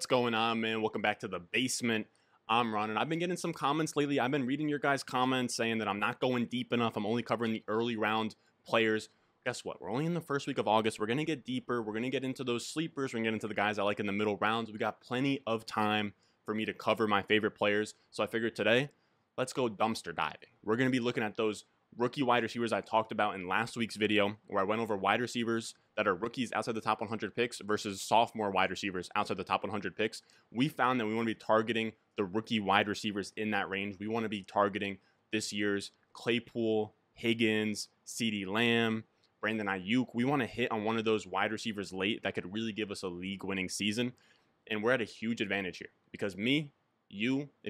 What's going on, man? Welcome back to the basement. I'm Ron, and I've been getting some comments lately. I've been reading your guys' comments saying that I'm not going deep enough. I'm only covering the early round players. Guess what? We're only in the first week of August. We're going to get deeper. We're going to get into those sleepers. We're going to get into the guys I like in the middle rounds. We got plenty of time for me to cover my favorite players. So I figured today, let's go dumpster diving. We're going to be looking at those rookie wide receivers I talked about in last week's video, where I went over wide receivers that are rookies outside the top 100 picks versus sophomore wide receivers outside the top 100 picks. We found that we want to be targeting the rookie wide receivers in that range. We want to be targeting this year's Claypool, Higgins, CeeDee Lamb, Brandon Ayuk. We want to hit on one of those wide receivers late that could really give us a league-winning season. And we're at a huge advantage here because if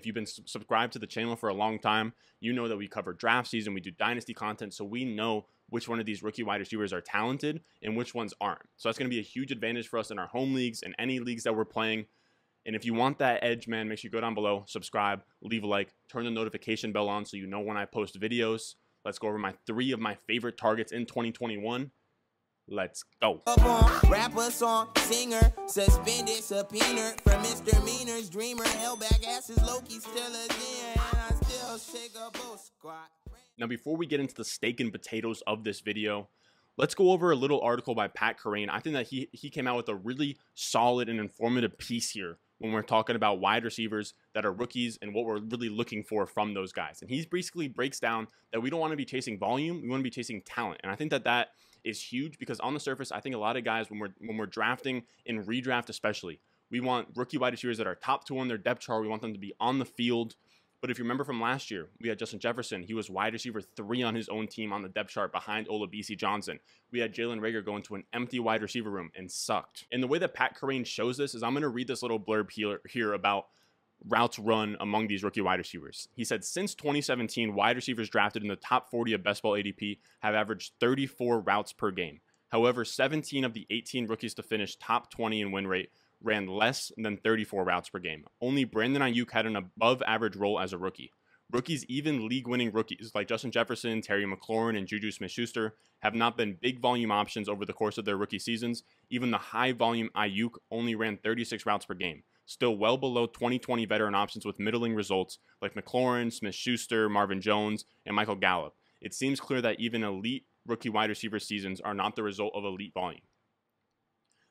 you've been subscribed to the channel for a long time, you know that we cover draft season, we do dynasty content, so we know which one of these rookie wide receivers are talented and which ones aren't. So that's going to be a huge advantage for us in our home leagues and any leagues that we're playing. And if you want that edge, man, make sure you go down below, subscribe, leave a like, turn the notification bell on so you know when I post videos. Let's go over my three of my favorite targets in 2021. Let's go. Rapper, song, singer, suspended, subpoena from misdemeanors, dreamer, hellback asses, Loki still again, and I still shake a bull squat. Now, before we get into the steak and potatoes of this video, let's go over a little article by Pat Corrine. I think that he came out with a really solid and informative piece here when we're talking about wide receivers that are rookies and what we're really looking for from those guys. And he basically breaks down that we don't want to be chasing volume, we want to be chasing talent. And I think that that is huge because on the surface, I think a lot of guys, when we're drafting and redraft especially, we want rookie wide receivers that are top two on their depth chart. We want them to be on the field. But if you remember from last year, we had Justin Jefferson. He was wide receiver 3 on his own team on the depth chart behind Olabisi Johnson. We had Jalen Reagor go into an empty wide receiver room and sucked. And the way that Pat Corrine shows this is I'm going to read this little blurb here about routes run among these rookie wide receivers. He said, since 2017, wide receivers drafted in the top 40 of best ball ADP have averaged 34 routes per game. However, 17 of the 18 rookies to finish top 20 in win rate ran less than 34 routes per game. Only Brandon Ayuk had an above average role as a rookie. Rookies, even league-winning rookies like Justin Jefferson, Terry McLaurin, and Juju Smith-Schuster have not been big volume options over the course of their rookie seasons. Even the high-volume Ayuk only ran 36 routes per game, still well below 2020 veteran options with middling results like McLaurin, Smith-Schuster, Marvin Jones, and Michael Gallup. It seems clear that even elite rookie wide receiver seasons are not the result of elite volume.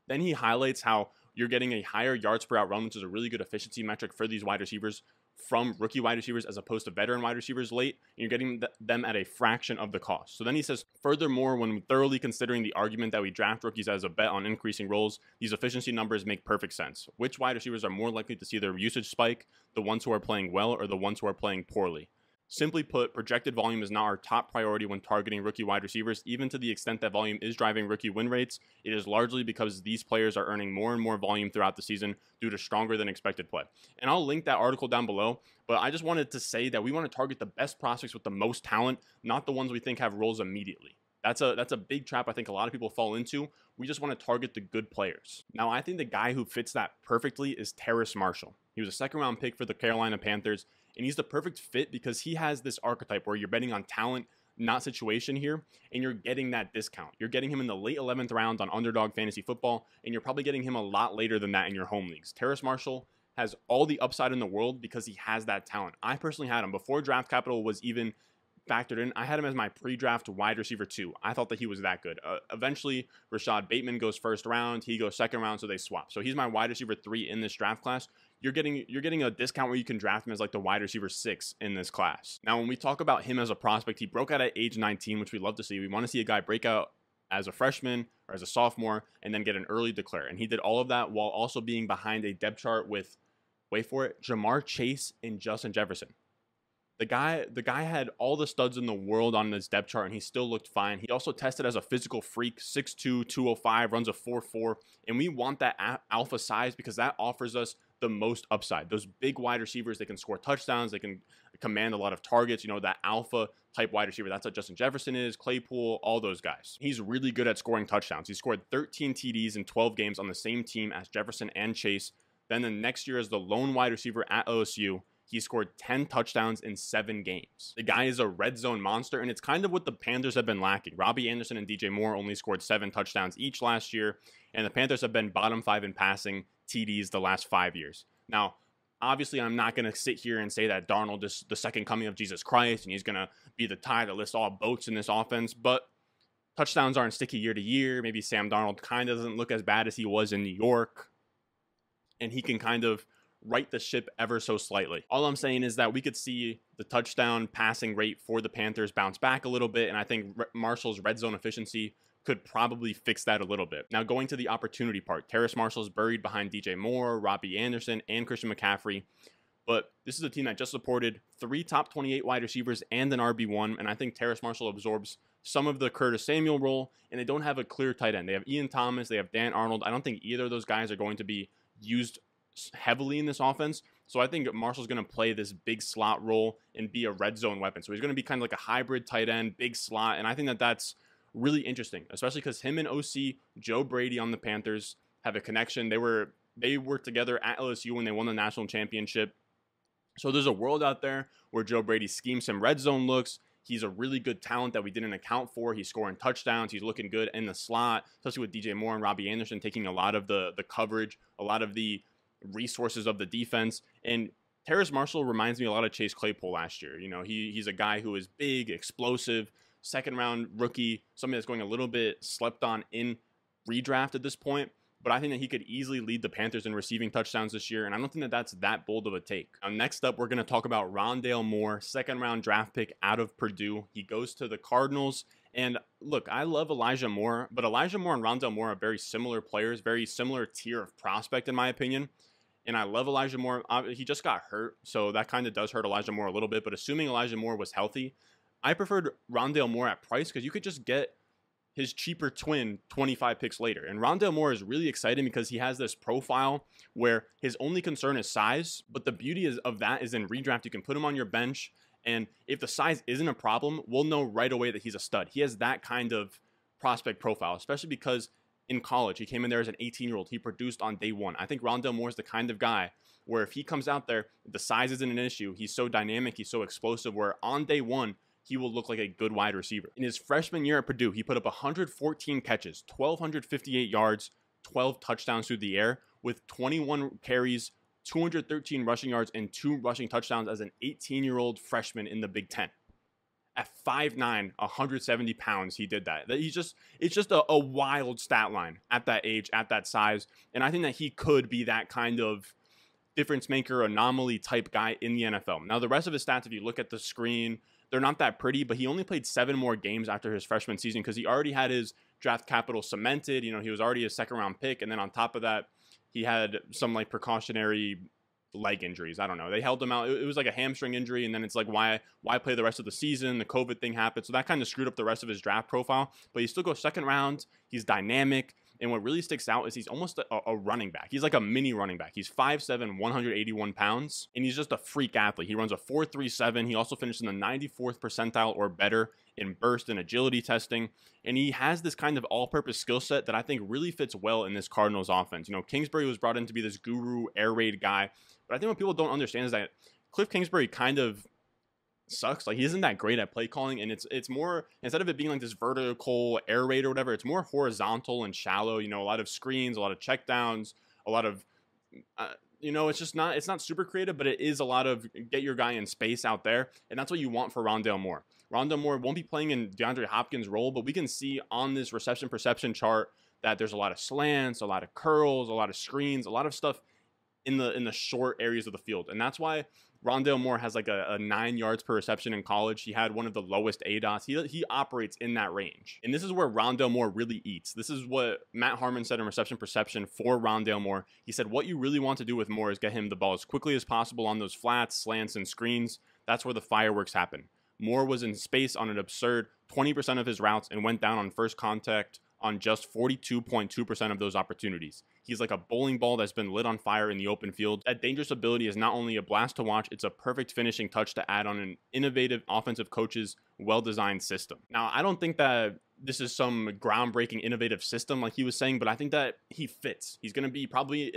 Then he highlights how you're getting a higher yards per out run, which is a really good efficiency metric for these wide receivers, from rookie wide receivers as opposed to veteran wide receivers late, and you're getting them at a fraction of the cost. So then he says, furthermore, when thoroughly considering the argument that we draft rookies as a bet on increasing roles, these efficiency numbers make perfect sense. Which wide receivers are more likely to see their usage spike, the ones who are playing well or the ones who are playing poorly? Simply put, projected volume is not our top priority when targeting rookie wide receivers. Even to the extent that volume is driving rookie win rates, it is largely because these players are earning more and more volume throughout the season due to stronger than expected play. And I'll link that article down below, but I just wanted to say that we want to target the best prospects with the most talent, not the ones we think have roles immediately. That's a big trap I think a lot of people fall into. We just want to target the good players. Now, I think the guy who fits that perfectly is Terrace Marshall. He was a second-round pick for the Carolina Panthers, and he's the perfect fit because he has this archetype where you're betting on talent, not situation here, and you're getting that discount. You're getting him in the late 11th round on Underdog Fantasy Football, and you're probably getting him a lot later than that in your home leagues. Terrace Marshall has all the upside in the world because he has that talent. I personally had him before draft capital was even factored in. I had him as my pre-draft wide receiver 2. I thought that he was that good. Eventually, Rashad Bateman goes first round. He goes second round, so they swap. So he's my wide receiver 3 in this draft class. You're getting a discount where you can draft him as like the wide receiver 6 in this class. Now, when we talk about him as a prospect, he broke out at age 19, which we love to see. We want to see a guy break out as a freshman or as a sophomore and then get an early declare. And he did all of that while also being behind a depth chart with, wait for it, Jamar Chase and Justin Jefferson. The guy had all the studs in the world on his depth chart, and he still looked fine. He also tested as a physical freak, 6'2", 205, runs a 4.4, and we want that alpha size because that offers us the most upside. Those big wide receivers, they can score touchdowns, they can command a lot of targets, you know, that alpha type wide receiver. That's what Justin Jefferson is, Claypool, all those guys. He's really good at scoring touchdowns. He scored 13 TDs in 12 games on the same team as Jefferson and Chase. Then the next year as the lone wide receiver at OSU, he scored 10 touchdowns in 7 games. The guy is a red zone monster, and it's kind of what the Panthers have been lacking. Robbie Anderson and DJ Moore only scored 7 touchdowns each last year, and the Panthers have been bottom 5 in passing, TDs the last 5 years. Now, obviously, I'm not going to sit here and say that Darnold is the second coming of Jesus Christ and he's going to be the tie that lifts all boats in this offense, but touchdowns aren't sticky year to year. Maybe Sam Darnold kind of doesn't look as bad as he was in New York, and he can kind of right the ship ever so slightly. All I'm saying is that we could see the touchdown passing rate for the Panthers bounce back a little bit, and I think Marshall's red zone efficiency could probably fix that a little bit. Now, going to the opportunity part, Terrace Marshall is buried behind DJ Moore, Robbie Anderson, and Christian McCaffrey, but this is a team that just supported 3 top 28 wide receivers and an RB1, and I think Terrace Marshall absorbs some of the Curtis Samuel role, and they don't have a clear tight end. They have Ian Thomas, they have Dan Arnold. I don't think either of those guys are going to be used heavily in this offense, so I think Marshall's going to play this big slot role and be a red zone weapon. So he's going to be kind of like a hybrid tight end, big slot, and I think that that's really interesting, especially because him and OC Joe Brady on the Panthers have a connection. They were together at LSU when they won the national championship. So there's a world out there where Joe Brady schemes some red zone looks. He's a really good talent that we didn't account for. He's scoring touchdowns. He's looking good in the slot, especially with DJ Moore and Robbie Anderson taking a lot of the coverage, a lot of the resources of the defense. And Terrace Marshall reminds me a lot of Chase Claypool last year. You know, he's a guy who is big, explosive, second-round rookie, somebody that's going a little bit slept on in redraft at this point. But I think that he could easily lead the Panthers in receiving touchdowns this year, and I don't think that that's that bold of a take. Now, next up, we're going to talk about Rondale Moore, second-round draft pick out of Purdue. He goes to the Cardinals, and look, I love Elijah Moore, but Elijah Moore and Rondale Moore are very similar players, very similar tier of prospect, in my opinion. And I love Elijah Moore. He just got hurt, so that kind of does hurt Elijah Moore a little bit, but assuming Elijah Moore was healthy, I preferred Rondale Moore at price because you could just get his cheaper twin 25 picks later. And Rondale Moore is really exciting because he has this profile where his only concern is size. But the beauty of that is in redraft, you can put him on your bench. And if the size isn't a problem, we'll know right away that he's a stud. He has that kind of prospect profile, especially because in college, he came in there as an 18-year-old. He produced on day one. I think Rondale Moore is the kind of guy where if he comes out there, the size isn't an issue. He's so dynamic. He's so explosive where on day one, he will look like a good wide receiver. In his freshman year at Purdue, he put up 114 catches, 1,258 yards, 12 touchdowns through the air with 21 carries, 213 rushing yards, and 2 rushing touchdowns as an 18-year-old freshman in the Big Ten. At 5'9", 170 pounds, he did that. It's just a wild stat line at that age, at that size. And I think that he could be that kind of difference maker, anomaly type guy in the NFL. Now, the rest of his stats, if you look at the screen, they're not that pretty, but he only played 7 more games after his freshman season because he already had his draft capital cemented. You know, he was already a second-round pick, and then on top of that, he had some, like, precautionary leg injuries. I don't know. They held him out. It was like a hamstring injury, and then it's like, why play the rest of the season? The COVID thing happened, so that kind of screwed up the rest of his draft profile, but he still goes second round. He's dynamic, and what really sticks out is he's almost a running back. He's like a mini running back. He's 5'7", 181 pounds, and he's just a freak athlete. He runs a 4.37. He also finished in the 94th percentile or better in burst and agility testing, and he has this kind of all-purpose skill set that I think really fits well in this Cardinals offense. You know, Kingsbury was brought in to be this guru air raid guy, but I think what people don't understand is that Cliff Kingsbury kind of sucks. Like, he isn't that great at play calling, and it's more, instead of it being like this vertical air raid or whatever, it's more horizontal and shallow. You know, a lot of screens, a lot of checkdowns, a lot of you know, it's not super creative, but it is a lot of get your guy in space out there, and that's what you want for Rondale Moore. Rondale Moore won't be playing in DeAndre Hopkins' role, but we can see on this reception perception chart that there's a lot of slants, a lot of curls, a lot of screens, a lot of stuff in the short areas of the field, and that's why Rondale Moore has like a 9 yards per reception in college. He had one of the lowest ADOS. He operates in that range. And this is where Rondale Moore really eats. This is what Matt Harmon said in Reception Perception for Rondale Moore. He said, what you really want to do with Moore is get him the ball as quickly as possible on those flats, slants, and screens. That's where the fireworks happen. Moore was in space on an absurd 20% of his routes and went down on first contact on just 42.2% of those opportunities. He's like a bowling ball that's been lit on fire in the open field. That dangerous ability is not only a blast to watch, it's a perfect finishing touch to add on an innovative offensive coach's well-designed system. Now, I don't think that this is some groundbreaking innovative system like he was saying, but I think that he fits. He's going to be probably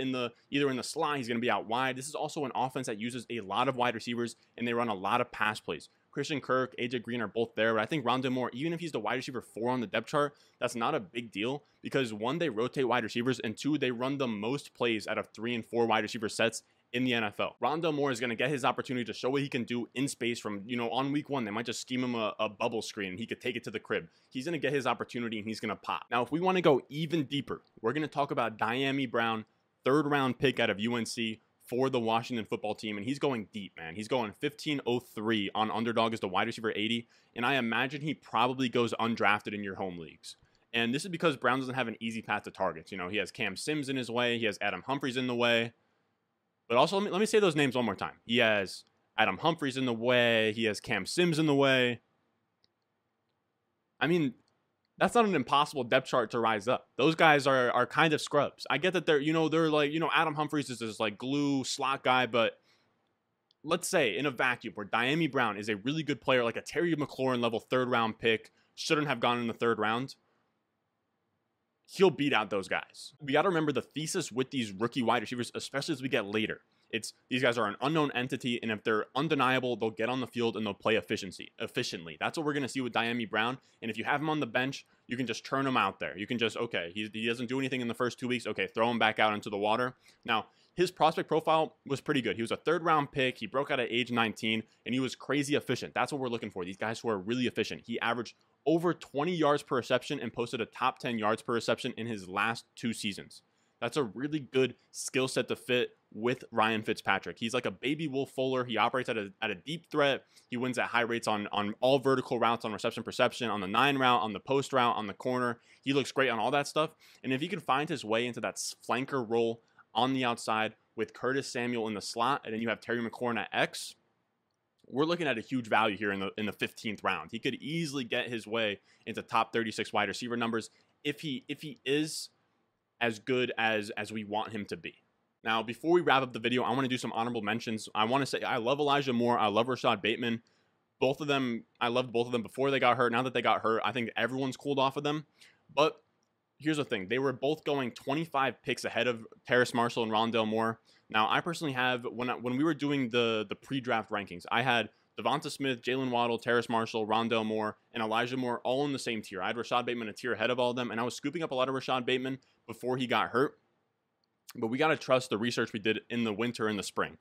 either in the slot, he's going to be out wide. This is also an offense that uses a lot of wide receivers, and they run a lot of pass plays. Christian Kirk, AJ Green are both there, but I think Rondale Moore, even if he's the wide receiver 4 on the depth chart, that's not a big deal because 1, they rotate wide receivers, and 2, they run the most plays out of 3 and 4 wide receiver sets in the NFL. Rondale Moore is going to get his opportunity to show what he can do in space from, you know, on week 1, they might just scheme him a bubble screen and he could take it to the crib. He's going to get his opportunity and he's going to pop. Now, if we want to go even deeper, we're going to talk about Diami Brown, 3rd round pick out of UNC for the Washington football team, and he's going deep, man. He's going 1503 on Underdog as the wide receiver 80, and I imagine he probably goes undrafted in your home leagues. And this is because Brown doesn't have an easy path to targets. You know, he has Cam Sims in his way, he has Adam Humphries in the way. But also, let me say those names one more time. He has Adam Humphries in the way. He has Cam Sims in the way. I mean, that's not an impossible depth chart to rise up. Those guys are kind of scrubs. I get that they're Adam Humphries is this like glue slot guy, but let's say in a vacuum where Diami Brown is a really good player, like a Terry McLaurin level 3rd round pick, shouldn't have gone in the 3rd round. He'll beat out those guys. We got to remember the thesis with these rookie wide receivers, especially as we get later. It's these guys are an unknown entity, and if they're undeniable, they'll get on the field and they'll play efficiently. That's what we're going to see with Diami Brown. And if you have him on the bench, you can just turn him out there. You can just, okay, he doesn't do anything in the first 2 weeks. Okay, throw him back out into the water. Now, his prospect profile was pretty good. He was a 3rd round pick. He broke out at age 19, and he was crazy efficient. That's what we're looking for, these guys who are really efficient. He averaged over 20 yards per reception and posted a top 10 yards per reception in his last 2 seasons. That's a really good skill set to fit with Ryan Fitzpatrick. He's like a baby Will Fuller. He operates at a deep threat. He wins at high rates on all vertical routes, on reception perception, on the 9 route, on the post route, on the corner. He looks great on all that stuff. And if he can find his way into that flanker role on the outside with Curtis Samuel in the slot, and then you have Terry McLaurin at X, we're looking at a huge value here in the 15th round. He could easily get his way into top 36 wide receiver numbers if he is as good as we want him to be. Now, before we wrap up the video, I want to do some honorable mentions. I want to say I love Elijah Moore. I love Rashad Bateman. Both of them, I loved both of them before they got hurt. Now that they got hurt, I think everyone's cooled off of them. But here's the thing. They were both going 25 picks ahead of Terrace Marshall and Rondale Moore. Now, I personally have, when we were doing the pre-draft rankings, I had Devonta Smith, Jalen Waddle, Terrace Marshall, Rondale Moore, and Elijah Moore all in the same tier. I had Rashad Bateman a tier ahead of all of them, and I was scooping up a lot of Rashad Bateman before he got hurt. But we got to trust the research we did in the winter and the spring.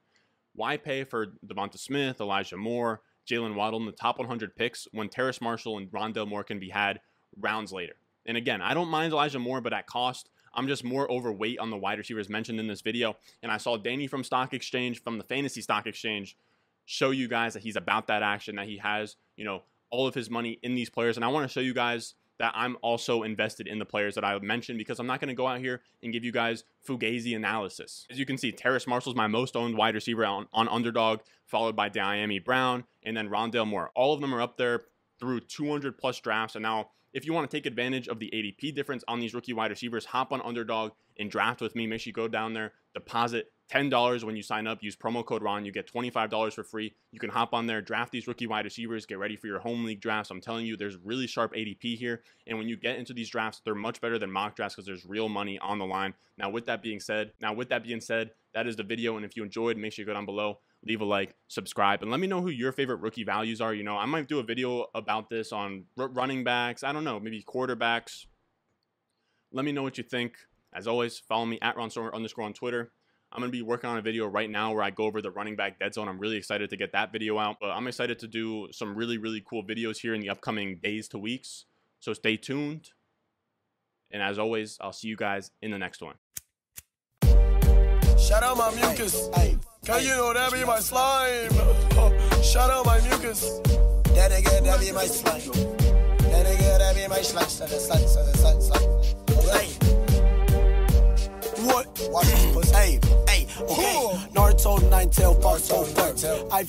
Why pay for Devonta Smith, Elijah Moore, Jalen Waddle in the top 100 picks when Terrace Marshall and Rondale Moore can be had rounds later? And again, I don't mind Elijah Moore, but at cost. I'm just more overweight on the wide receivers mentioned in this video. And I saw Danny from Stock Exchange, from the Fantasy Stock Exchange, show you guys that he's about that action, that he has, you know, all of his money in these players. And I want to show you guys that I'm also invested in the players that I mentioned, because I'm not going to go out here and give you guys Fugazi analysis. As you can see, Terrace Marshall's my most owned wide receiver on Underdog, followed by Diami Brown and then Rondale Moore. All of them are up there through 200 plus drafts. And now, if you want to take advantage of the ADP difference on these rookie wide receivers, hop on Underdog and draft with me. Make sure you go down there, deposit $10 when you sign up, use promo code RON, you get $25 for free. You can hop on there, draft these rookie wide receivers, get ready for your home league drafts. I'm telling you, there's really sharp ADP here. And when you get into these drafts, they're much better than mock drafts because there's real money on the line. Now, with that being said, that is the video. And if you enjoyed, make sure you go down below, leave a like, subscribe, and let me know who your favorite rookie values are. You know, I might do a video about this on running backs. I don't know, maybe quarterbacks. Let me know what you think. As always, follow me at @RonStormer_ on Twitter. I'm going to be working on a video right now where I go over the running back dead zone. I'm really excited to get that video out, but I'm excited to do some really, really cool videos here in the upcoming days to weeks. So stay tuned. And as always, I'll see you guys in the next one. Shout out my mucus. Ay, cause ay, you know that be my slime. Shout out my mucus. That nigga, that be my slime. That nigga, that be my slime. What? Watch this pussy. Hey, okay. Naruto, Nine Tail, Farso, Bird.